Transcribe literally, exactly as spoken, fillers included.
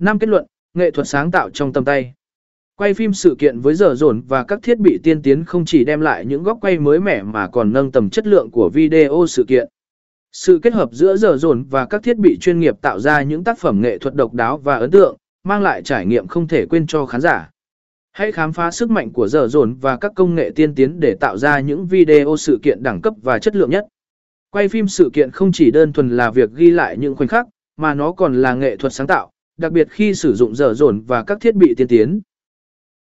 năm Kết luận, nghệ thuật sáng tạo trong tầm tay. Quay phim sự kiện với giờ dồn và các thiết bị tiên tiến không chỉ đem lại những góc quay mới mẻ mà còn nâng tầm chất lượng của video sự kiện. Sự kết hợp giữa giờ dồn và các thiết bị chuyên nghiệp tạo ra những tác phẩm nghệ thuật độc đáo và ấn tượng, mang lại trải nghiệm không thể quên cho khán giả. Hãy khám phá sức mạnh của giờ dồn và các công nghệ tiên tiến để tạo ra những video sự kiện đẳng cấp và chất lượng nhất. Quay phim sự kiện không chỉ đơn thuần là việc ghi lại những khoảnh khắc, mà nó còn là nghệ thuật sáng tạo, đặc biệt khi sử dụng giờ dồn và các thiết bị tiên tiến.